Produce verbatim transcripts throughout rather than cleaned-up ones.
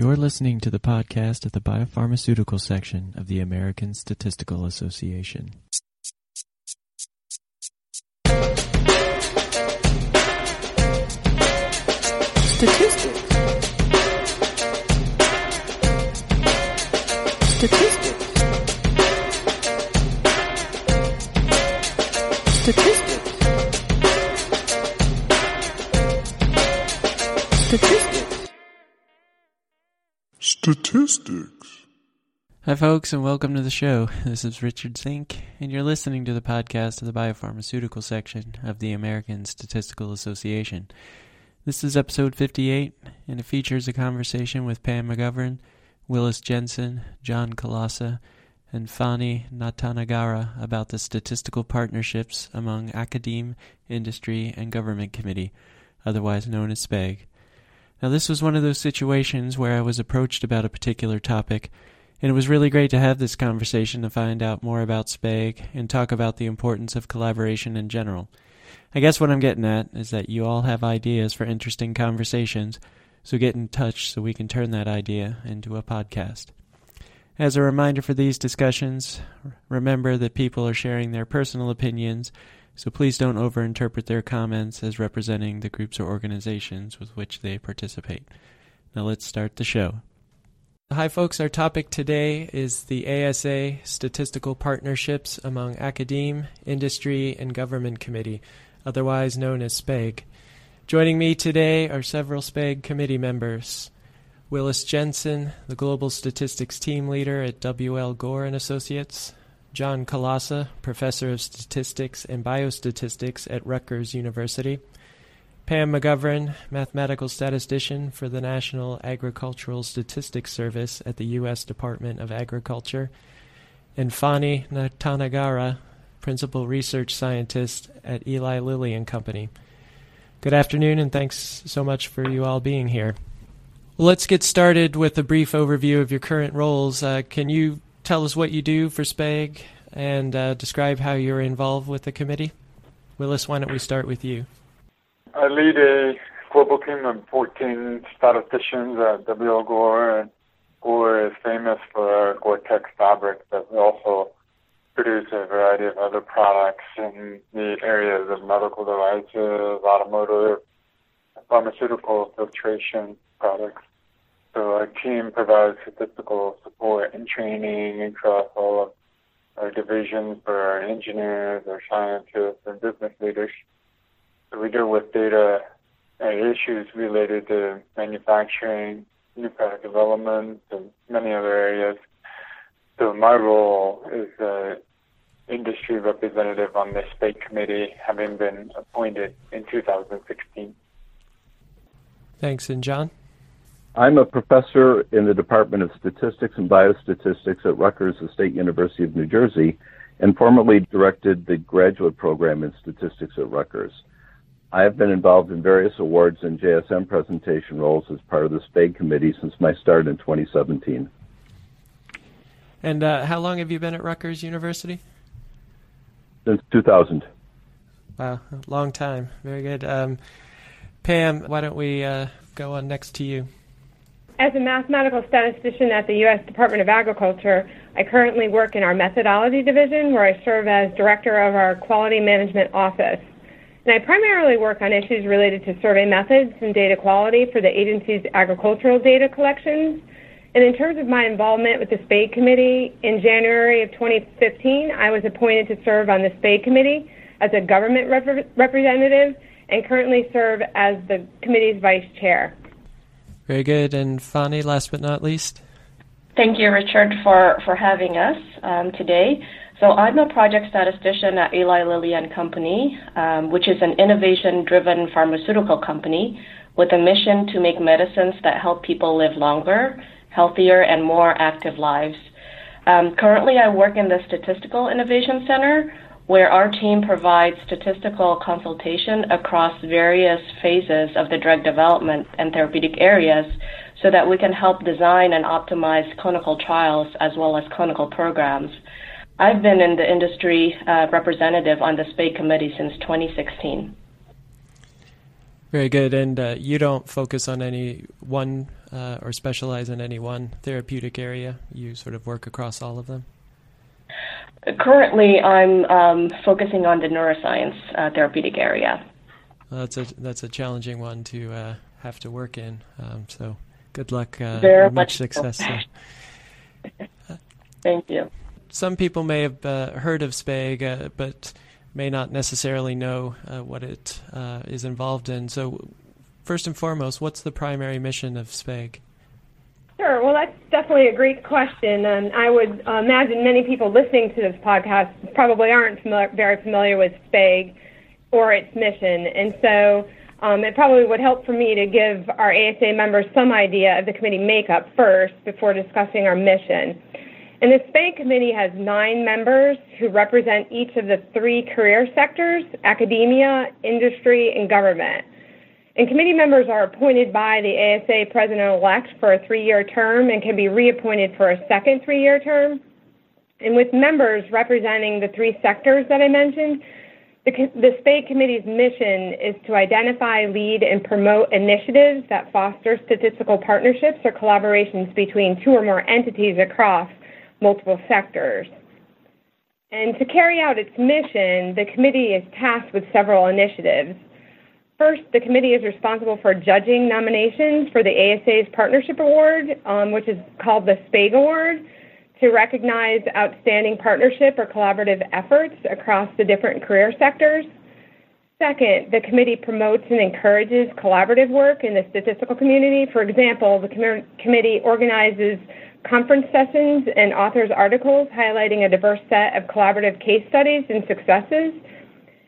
You're listening to the podcast of the biopharmaceutical section of the American Statistical Association. Statistics. Statistics. Statistics. Statistics. Statistics. Hi folks, and welcome to the show. This is Richard Zink, and you're listening to the podcast of the biopharmaceutical section of the American Statistical Association. This is episode fifty-eight, and it features a conversation with Pam McGovern, Willis Jensen, John Kolassa, and Fanny Natanegara about the statistical partnerships among academe, industry, and government committee, otherwise known as SPAIG. Now, this was one of those situations where I was approached about a particular topic, and it was really great to have this conversation to find out more about SPAIG and talk about the importance of collaboration in general. I guess what I'm getting at is that you all have ideas for interesting conversations, so get in touch so we can turn that idea into a podcast. As a reminder for these discussions, remember that people are sharing their personal opinions, so please don't overinterpret their comments as representing the groups or organizations with which they participate. Now let's start the show. Hi folks, our topic today is the A S A Statistical Partnerships Among Academe, Industry, and Government Committee, otherwise known as SPAIG. Joining me today are several SPAIG committee members. Willis Jensen, the Global Statistics Team Leader at W L. Gore and Associates. John Kolassa, Professor of Statistics and Biostatistics at Rutgers University. Pam McGovern, mathematical statistician for the National Agricultural Statistics Service at the U S Department of Agriculture, and Fanny Natanegara, principal research scientist at Eli Lilly and Company. Good afternoon, and thanks so much for you all being here. Well, let's get started with a brief overview of your current roles. Uh, can you tell us what you do for SPAIG and uh, describe how you're involved with the committee? Willis, why don't we start with you? I lead a global team of fourteen statisticians at W L. Gore, and Gore is famous for Gore-Tex fabric, but we also produce a variety of other products in the areas of medical devices, automotive, pharmaceutical filtration products. So our team provides statistical support and training across all of our divisions for our engineers, our scientists, and business leaders. So we deal with data and issues related to manufacturing, new product development, and many other areas. So my role is an industry representative on the SPAIG committee, having been appointed in two thousand sixteen. Thanks. And John? I'm a professor in the Department of Statistics and Biostatistics at Rutgers, the State University of New Jersey, and formerly directed the graduate program in statistics at Rutgers. I have been involved in various awards and J S M presentation roles as part of the SPAIG committee since my start in twenty seventeen. And uh, how long have you been at Rutgers University? Since two thousand. Wow, long time. Very good. Um, Pam, why don't we uh, go on next to you? As a mathematical statistician at the U S Department of Agriculture, I currently work in our methodology division, where I serve as director of our quality management office. And I primarily work on issues related to survey methods and data quality for the agency's agricultural data collections. And in terms of my involvement with the SPAIG committee, in January of twenty fifteen, I was appointed to serve on the SPAIG committee as a government rep- representative and currently serve as the committee's vice chair. Very good. And Fanny, last but not least. Thank you, Richard, for, for having us um, today. So I'm a project statistician at Eli Lilly and Company, um, which is an innovation-driven pharmaceutical company with a mission to make medicines that help people live longer, healthier, and more active lives. Um, currently, I work in the Statistical Innovation Center, where our team provides statistical consultation across various phases of the drug development and therapeutic areas so that we can help design and optimize clinical trials as well as clinical programs. I've been in the industry uh, representative on the SPAIG committee since twenty sixteen. Very good. And uh, you don't focus on any one uh, or specialize in any one therapeutic area? You sort of work across all of them? Currently, I'm um, focusing on the neuroscience uh, therapeutic area. Well, that's a that's a challenging one to uh, have to work in. Um, so, good luck. Uh, Very much success. Thank you. Some people may have uh, heard of SPAIG, uh, but may not necessarily know uh, what it uh, is involved in. So, first and foremost, what's the primary mission of SPAIG? Sure. Well, that's definitely a great question, and I would uh, imagine many people listening to this podcast probably aren't familiar, very familiar with SPAIG or its mission, and so um, it probably would help for me to give our A S A members some idea of the committee makeup first before discussing our mission. And the SPAIG committee has nine members who represent each of the three career sectors: academia, industry, and government. And committee members are appointed by the A S A president-elect for a three-year term and can be reappointed for a second three-year term. And with members representing the three sectors that I mentioned, the, the SPAIG committee's mission is to identify, lead, and promote initiatives that foster statistical partnerships or collaborations between two or more entities across multiple sectors. And to carry out its mission, the committee is tasked with several initiatives. First, the committee is responsible for judging nominations for the A S A's Partnership Award, um, which is called the SPAIG Award, to recognize outstanding partnership or collaborative efforts across the different career sectors. Second, the committee promotes and encourages collaborative work in the statistical community. For example, the com- committee organizes conference sessions and authors articles highlighting a diverse set of collaborative case studies and successes.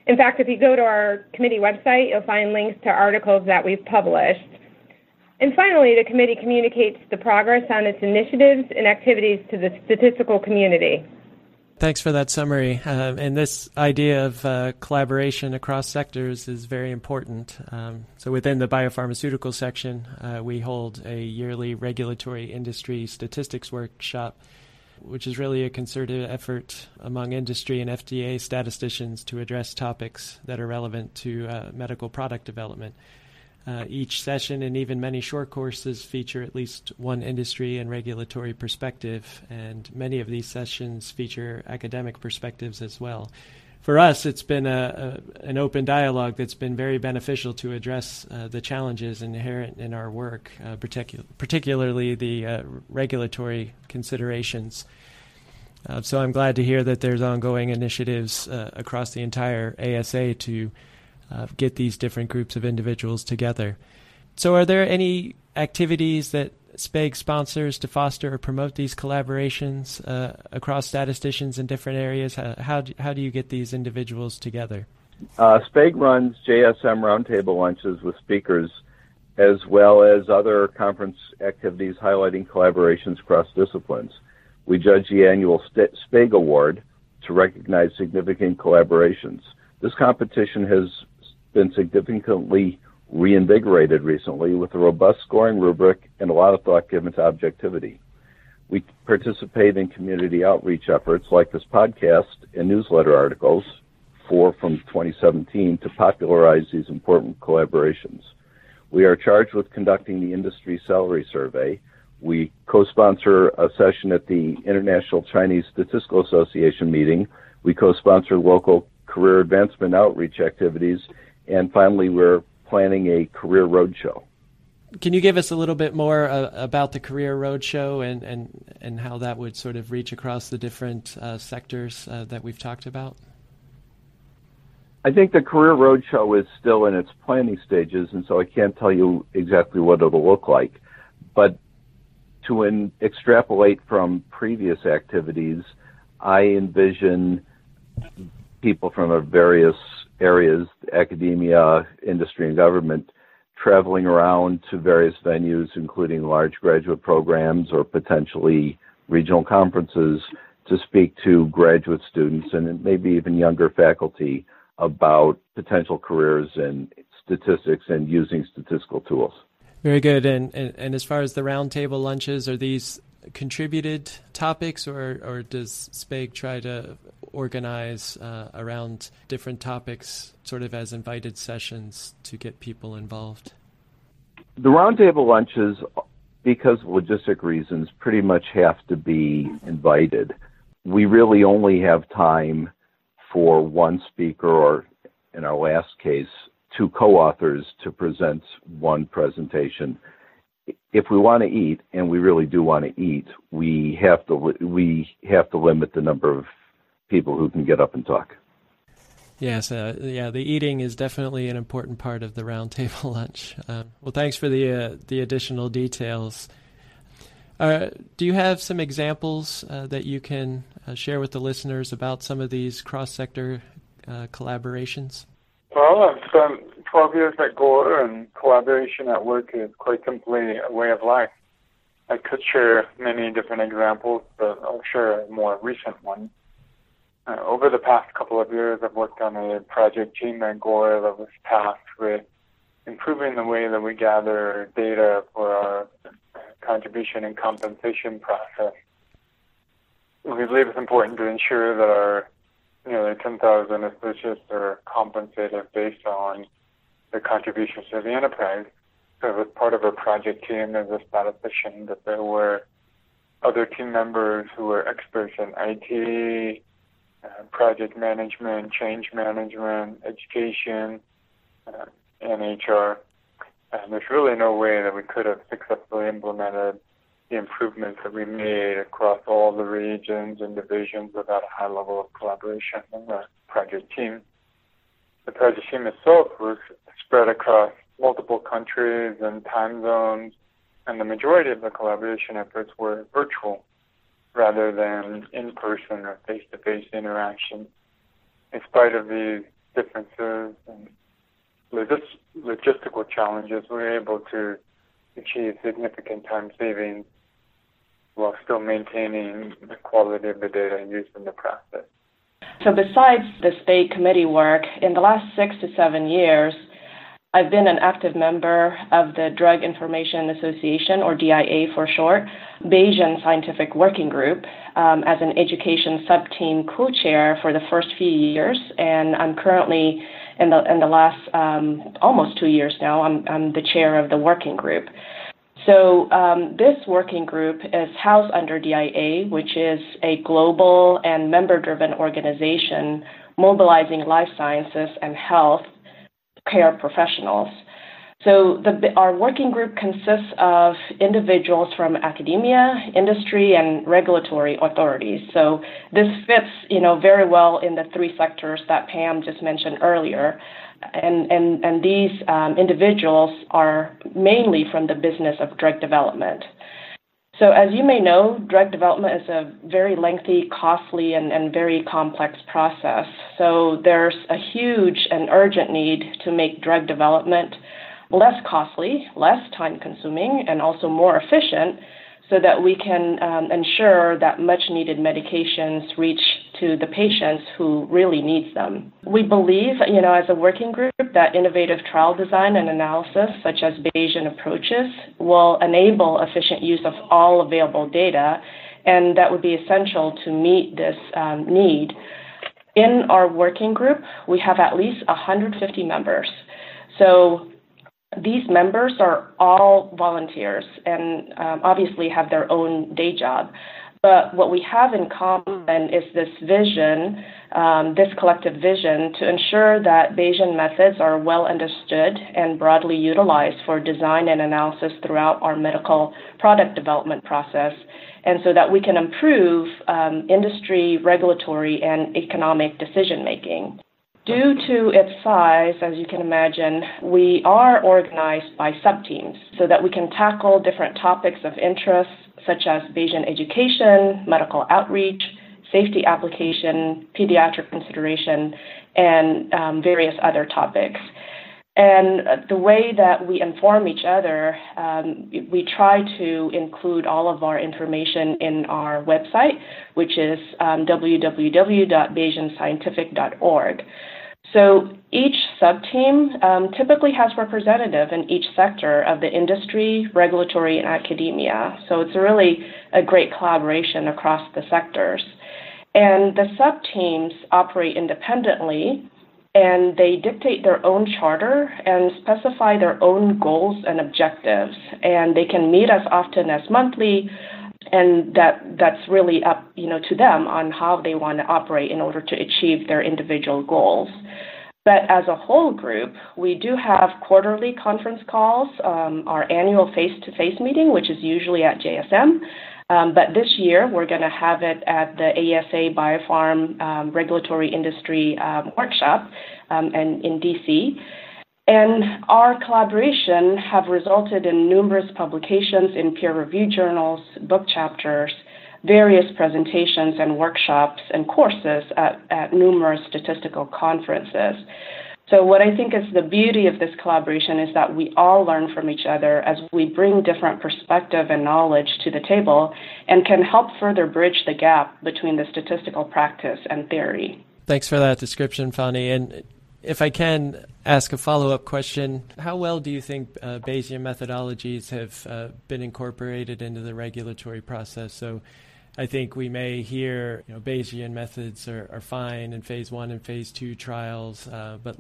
In fact, if you go to our committee website, you'll find links to articles that we've published. And finally, the committee communicates the progress on its initiatives and activities to the statistical community. Thanks for that summary. Um, and this idea of uh, collaboration across sectors is very important. Um, so within the biopharmaceutical section, uh, we hold a yearly regulatory industry statistics workshop, which is really a concerted effort among industry and F D A statisticians to address topics that are relevant to uh, medical product development. Uh, each session and even many short courses feature at least one industry and regulatory perspective, and many of these sessions feature academic perspectives as well. For us, it's been a, a, an open dialogue that's been very beneficial to address uh, the challenges inherent in our work, uh, particu- particularly the uh, regulatory considerations. Uh, so I'm glad to hear that there's ongoing initiatives uh, across the entire A S A to uh, get these different groups of individuals together. So are there any activities that SPAIG sponsors to foster or promote these collaborations uh, across statisticians in different areas? How, how, do, how do you get these individuals together? Uh, SPAIG runs J S M roundtable lunches with speakers, as well as other conference activities highlighting collaborations across disciplines. We judge the annual St- SPAIG Award to recognize significant collaborations. This competition has been significantly reinvigorated recently with a robust scoring rubric and a lot of thought given to objectivity. We participate in community outreach efforts like this podcast and newsletter articles, four from twenty seventeen, to popularize these important collaborations. We are charged with conducting the industry salary survey. We co-sponsor a session at the International Chinese Statistical Association meeting. We co-sponsor local career advancement outreach activities. And finally, we're planning a career roadshow. Can you give us a little bit more uh, about the career roadshow and, and, and how that would sort of reach across the different uh, sectors uh, that we've talked about? I think the career roadshow is still in its planning stages, and so I can't tell you exactly what it'll look like. But to in, extrapolate from previous activities, I envision people from a various areas, academia, industry, and government, traveling around to various venues, including large graduate programs or potentially regional conferences, to speak to graduate students and maybe even younger faculty about potential careers in statistics and using statistical tools. Very good. And, and, and as far as the roundtable lunches, are these contributed topics, or, or does SPAIG try to organize uh, around different topics sort of as invited sessions to get people involved? The roundtable lunches because of logistic reasons, pretty much have to be invited. We really only have time for one speaker, or in our last case, two co-authors to present one presentation. If we want to eat, and we really do want to eat, we have to we have to limit the number of people who can get up and talk. Yes, uh, yeah, the eating is definitely an important part of the roundtable lunch. Uh, well, thanks for the uh, the additional details. Uh, do you have some examples uh, that you can uh, share with the listeners about some of these cross-sector uh, collaborations? Well, I've spent twelve years at Gore, and collaboration at work is quite simply a way of life. I could share many different examples, but I'll share a more recent one. Uh, over the past couple of years, I've worked on a project team at Gore that was tasked with improving the way that we gather data for our contribution and compensation process. We believe it's important to ensure that our you know, the ten thousand associates are compensated based on their contributions to the enterprise. So as part of our project team, there's a statistician that there were other team members who were experts in I T, uh, project management, change management, education, uh, and H R. And there's really no way that we could have successfully implemented the improvements that we made across all the regions and divisions without a high level of collaboration in the project team. The project team itself was spread across multiple countries and time zones, and the majority of the collaboration efforts were virtual rather than in-person or face-to-face interaction. In spite of these differences and logis- logistical challenges, we were able to achieve significant time savings while still maintaining the quality of the data used in the process. So besides the SPAIG committee work, in the last six to seven years, I've been an active member of the Drug Information Association, or D I A for short, Bayesian Scientific Working Group, um, as an education sub-team co-chair for the first few years, and I'm currently, in the, in the last um, almost two years now, I'm, I'm the chair of the working group. So um, this working group is housed under D I A, which is a global and member-driven organization mobilizing life sciences and health care professionals. So the, our working group consists of individuals from academia, industry, and regulatory authorities. So this fits, you know, very well in the three sectors that Pam just mentioned earlier. And, and, and these um, individuals are mainly from the business of drug development. So as you may know, drug development is a very lengthy, costly, and, and very complex process. So there's a huge and urgent need to make drug development less costly, less time-consuming, and also more efficient so that we can um, ensure that much-needed medications reach to the patients who really needs them. We believe, you know, as a working group, that innovative trial design and analysis, such as Bayesian approaches, will enable efficient use of all available data, and that would be essential to meet this um, need. In our working group, we have at least one hundred fifty members. So these members are all volunteers and um, obviously have their own day job. But what we have in common is this vision, um, this collective vision, to ensure that Bayesian methods are well understood and broadly utilized for design and analysis throughout our medical product development process, and so that we can improve um, industry, regulatory, and economic decision-making. Due to its size, as you can imagine, we are organized by subteams so that we can tackle different topics of interest, such as Bayesian education, medical outreach, safety application, pediatric consideration, and um, various other topics. And the way that we inform each other, um, we try to include all of our information in our website, which is um, w w w dot bayesian scientific dot org. So each subteam um, typically has representative in each sector of the industry, regulatory, and academia. So it's really a great collaboration across the sectors. And the subteams operate independently and they dictate their own charter and specify their own goals and objectives. And they can meet as often as monthly, and that that's really up, you know, to them on how they want to operate in order to achieve their individual goals. But as a whole group, we do have quarterly conference calls, um, our annual face-to-face meeting, which is usually at J S M. Um, but this year, we're going to have it at the A S A Biopharm um, Regulatory Industry um, Workshop um, and in D C. And our collaboration have resulted in numerous publications in peer-reviewed journals, book chapters, various presentations and workshops and courses at, at numerous statistical conferences. So what I think is the beauty of this collaboration is that we all learn from each other as we bring different perspective and knowledge to the table and can help further bridge the gap between the statistical practice and theory. Thanks for that description, Fanny. And if I can ask a follow-up question, how well do you think uh, Bayesian methodologies have uh, been incorporated into the regulatory process? So I think we may hear, you know, Bayesian methods are, are fine in phase one and phase two trials, uh, but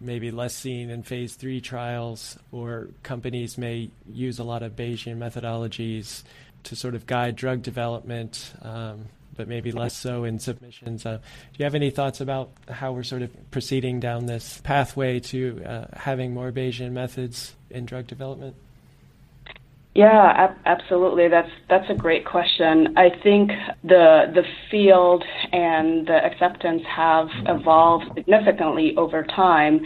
maybe less seen in phase three trials, or companies may use a lot of Bayesian methodologies to sort of guide drug development, um, but maybe less so in submissions. Uh, do you have any thoughts about how we're sort of proceeding down this pathway to uh, having more Bayesian methods in drug development? Yeah, ab- absolutely. That's that's a great question. I think the the field and the acceptance have evolved significantly over time.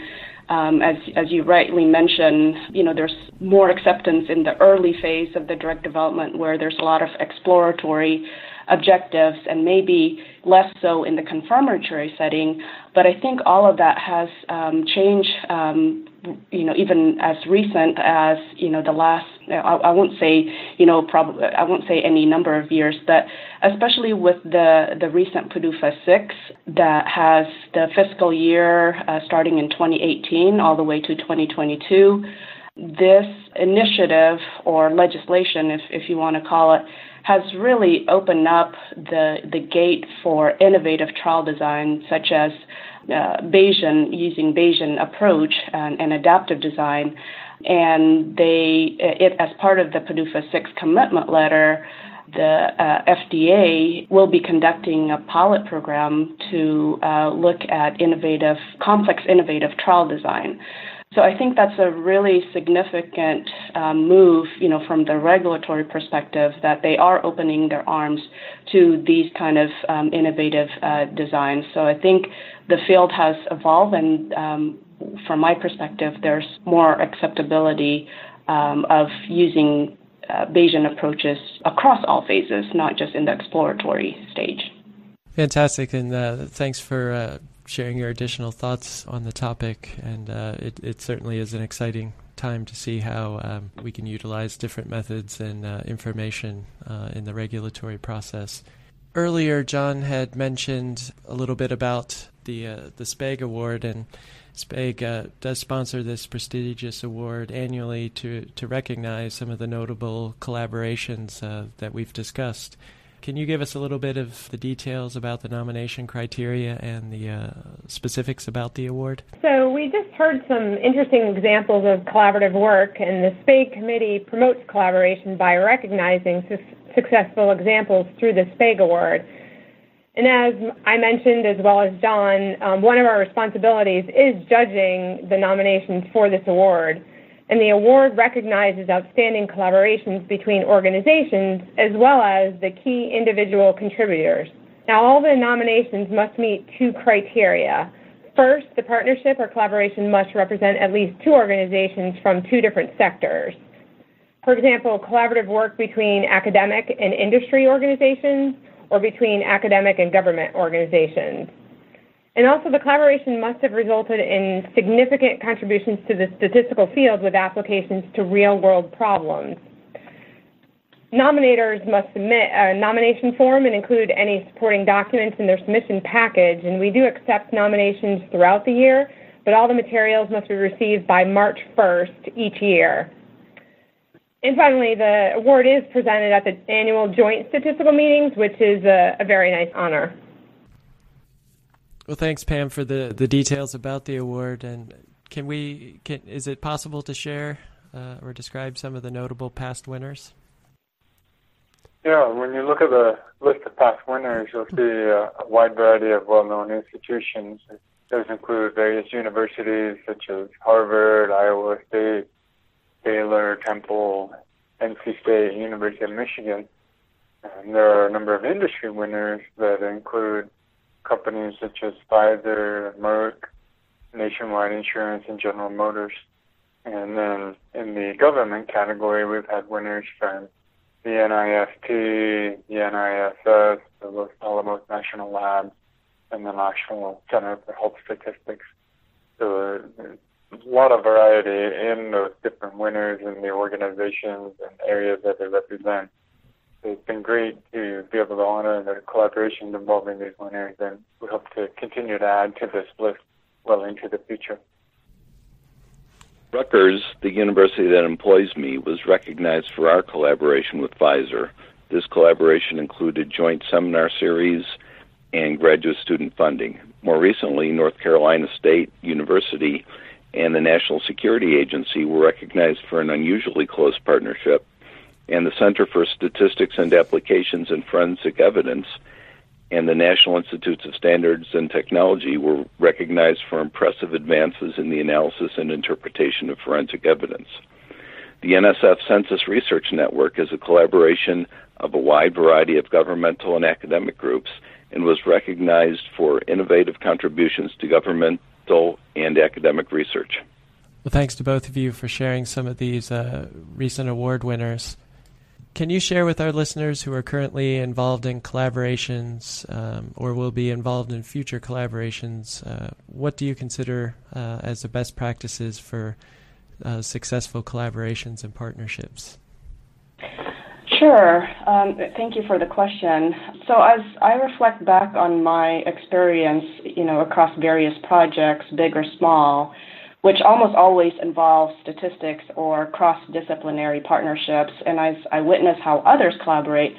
Um, as as you rightly mentioned, you know, there's more acceptance in the early phase of the drug development where there's a lot of exploratory objectives and maybe less so in the confirmatory setting. But I think all of that has um, changed, um, you know, even as recent as, you know, the last, I, I won't say, you know, probably, I won't say any number of years, but especially with the, the recent P D U F A six that has the fiscal year uh, starting in twenty eighteen all the way to twenty twenty-two, this initiative or legislation, if, if you want to call it, has really opened up the the gate for innovative trial design, such as uh, Bayesian, using Bayesian approach and, and adaptive design. And they, it, as part of the P D U F A six commitment letter, the uh, F D A will be conducting a pilot program to uh, look at innovative, complex innovative trial design. So I think that's a really significant um, move, you know, from the regulatory perspective, that they are opening their arms to these kind of um, innovative uh, designs. So I think the field has evolved, and um, from my perspective, there's more acceptability um, of using uh, Bayesian approaches across all phases, not just in the exploratory stage. Fantastic, and uh, thanks for uh sharing your additional thoughts on the topic, and uh, it, it certainly is an exciting time to see how um, we can utilize different methods and uh, information uh, in the regulatory process. Earlier, John had mentioned a little bit about the uh, the SPAIG award, and SPAIG uh, does sponsor this prestigious award annually to, to recognize some of the notable collaborations uh, that we've discussed. Can you give us a little bit of the details about the nomination criteria and the uh, specifics about the award? So we just heard some interesting examples of collaborative work, and the SPAIG committee promotes collaboration by recognizing su- successful examples through the SPAIG award. And as I mentioned, as well as John, um, one of our responsibilities is judging the nominations for this award. And the award recognizes outstanding collaborations between organizations as well as the key individual contributors. Now, all the nominations must meet two criteria. First, the partnership or collaboration must represent at least two organizations from two different sectors. For example, collaborative work between academic and industry organizations, or between academic and government organizations. And also, the collaboration must have resulted in significant contributions to the statistical field with applications to real-world problems. Nominators must submit a nomination form and include any supporting documents in their submission package, and we do accept nominations throughout the year, but all the materials must be received by March first each year. And finally, the award is presented at the annual joint statistical meetings, which is a, a very nice honor. Well, thanks, Pam, for the, the details about the award. And can we? Can, is it possible to share uh, or describe some of the notable past winners? Yeah, when you look at the list of past winners, you'll see a wide variety of well-known institutions. Those include various universities such as Harvard, Iowa State, Baylor, Temple, N C State, University of Michigan. And there are a number of industry winners that include companies such as Pfizer, Merck, Nationwide Insurance, and General Motors. And then in the government category, we've had winners from the N I S T, the N I S S, the Los Alamos National Lab, and the National Center for Health Statistics. So uh, a lot of variety in those different winners and the organizations and areas that they represent. So it's been great to be able to honor the collaborations involving these winners, and we hope to continue to add to this list well into the future. Rutgers, the university that employs me, was recognized for our collaboration with Pfizer. This collaboration included joint seminar series and graduate student funding. More recently, North Carolina State University and the National Security Agency were recognized for an unusually close partnership, and the Center for Statistics and Applications in Forensic Evidence and the National Institutes of Standards and Technology were recognized for impressive advances in the analysis and interpretation of forensic evidence. The N S F Census Research Network is a collaboration of a wide variety of governmental and academic groups and was recognized for innovative contributions to governmental and academic research. Well, thanks to both of you for sharing some of these uh, recent award winners. Can you share with our listeners who are currently involved in collaborations um, or will be involved in future collaborations, uh, what do you consider uh, as the best practices for uh, successful collaborations and partnerships? Sure. Um, thank you for the question. So as I reflect back on my experience, you know, across various projects, big or small, which almost always involves statistics or cross-disciplinary partnerships, and as I witness how others collaborate,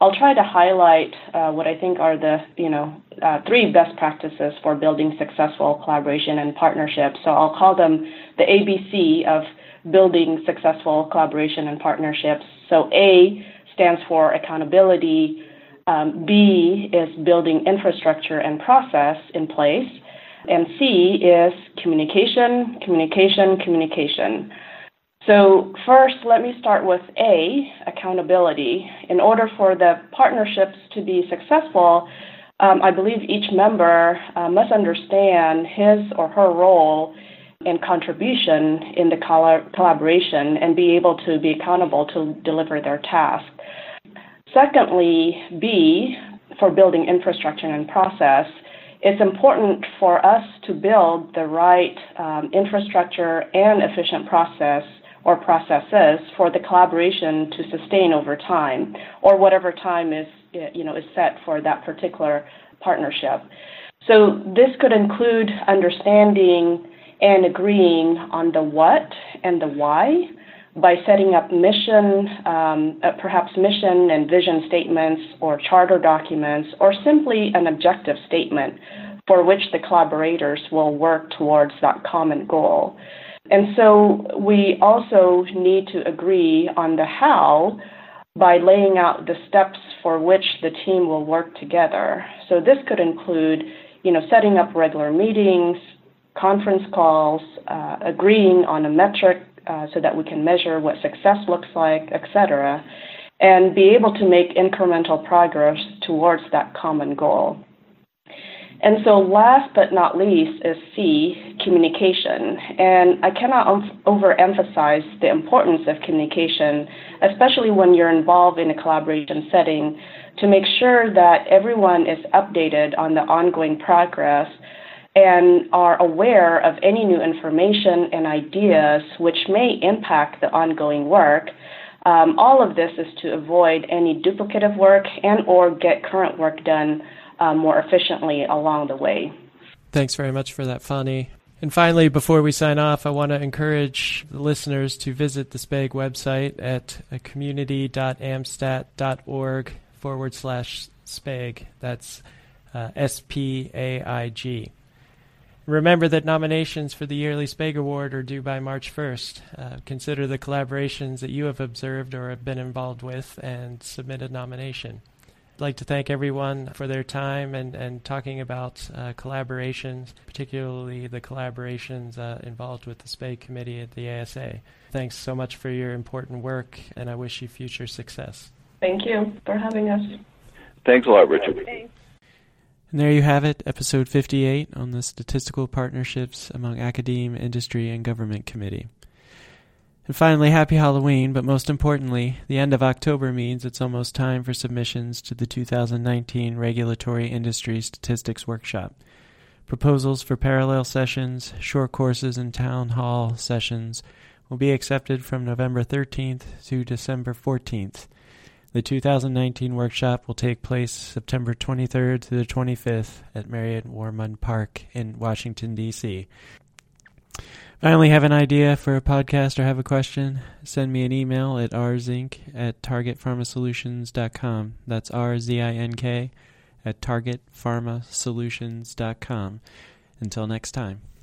I'll try to highlight uh, what I think are the, you know, uh, three best practices for building successful collaboration and partnership. So I'll call them the A B C of building successful collaboration and partnerships. So A stands for accountability, um, B is building infrastructure and process in place, and C is communication, communication, communication. So first, let me start with A, accountability. In order for the partnerships to be successful, um, I believe each member uh, must understand his or her role and contribution in the col- collaboration and be able to be accountable to deliver their task. Secondly, B, for building infrastructure and process, it's important for us to build the right um, infrastructure and efficient process or processes for the collaboration to sustain over time, or whatever time is, you know, is set for that particular partnership. So this could include understanding and agreeing on the what and the why by setting up mission, um, uh, perhaps mission and vision statements or charter documents, or simply an objective statement for which the collaborators will work towards that common goal. And so we also need to agree on the how by laying out the steps for which the team will work together. So this could include, you know, setting up regular meetings, conference calls, uh, agreeing on a metric Uh, so that we can measure what success looks like, et cetera, and be able to make incremental progress towards that common goal. And so last but not least is C, communication. And I cannot um, overemphasize the importance of communication, especially when you're involved in a collaboration setting, to make sure that everyone is updated on the ongoing progress and are aware of any new information and ideas which may impact the ongoing work. Um, all of this is to avoid any duplicative work and or get current work done uh, more efficiently along the way. Thanks very much for that, Fanny. And finally, before we sign off, I want to encourage the listeners to visit the SPAIG website at community.amstat.org forward slash SPAIG. That's uh, S P A I G. Remember that nominations for the yearly SPAIG Award are due by March first. Uh, consider the collaborations that you have observed or have been involved with and submit a nomination. I'd like to thank everyone for their time and, and talking about uh, collaborations, particularly the collaborations uh, involved with the SPAIG Committee at the A S A. Thanks so much for your important work, and I wish you future success. Thank you for having us. Thanks a lot, Richard. Thanks. And there you have it, episode fifty-eight on the Statistical Partnerships Among Academe, Industry, and Government Committee. And finally, happy Halloween, but most importantly, the end of October means it's almost time for submissions to the two thousand nineteen Regulatory Industry Statistics Workshop. Proposals for parallel sessions, short courses, and town hall sessions will be accepted from November thirteenth to December fourteenth. The two thousand nineteen workshop will take place September twenty-third through the twenty-fifth at Marriott Warmond Park in Washington, D C. Finally, have an idea for a podcast or have a question? Send me an email at r zink at target pharma solutions dot com. That's R Z I N K at target pharma solutions dot com. Until next time.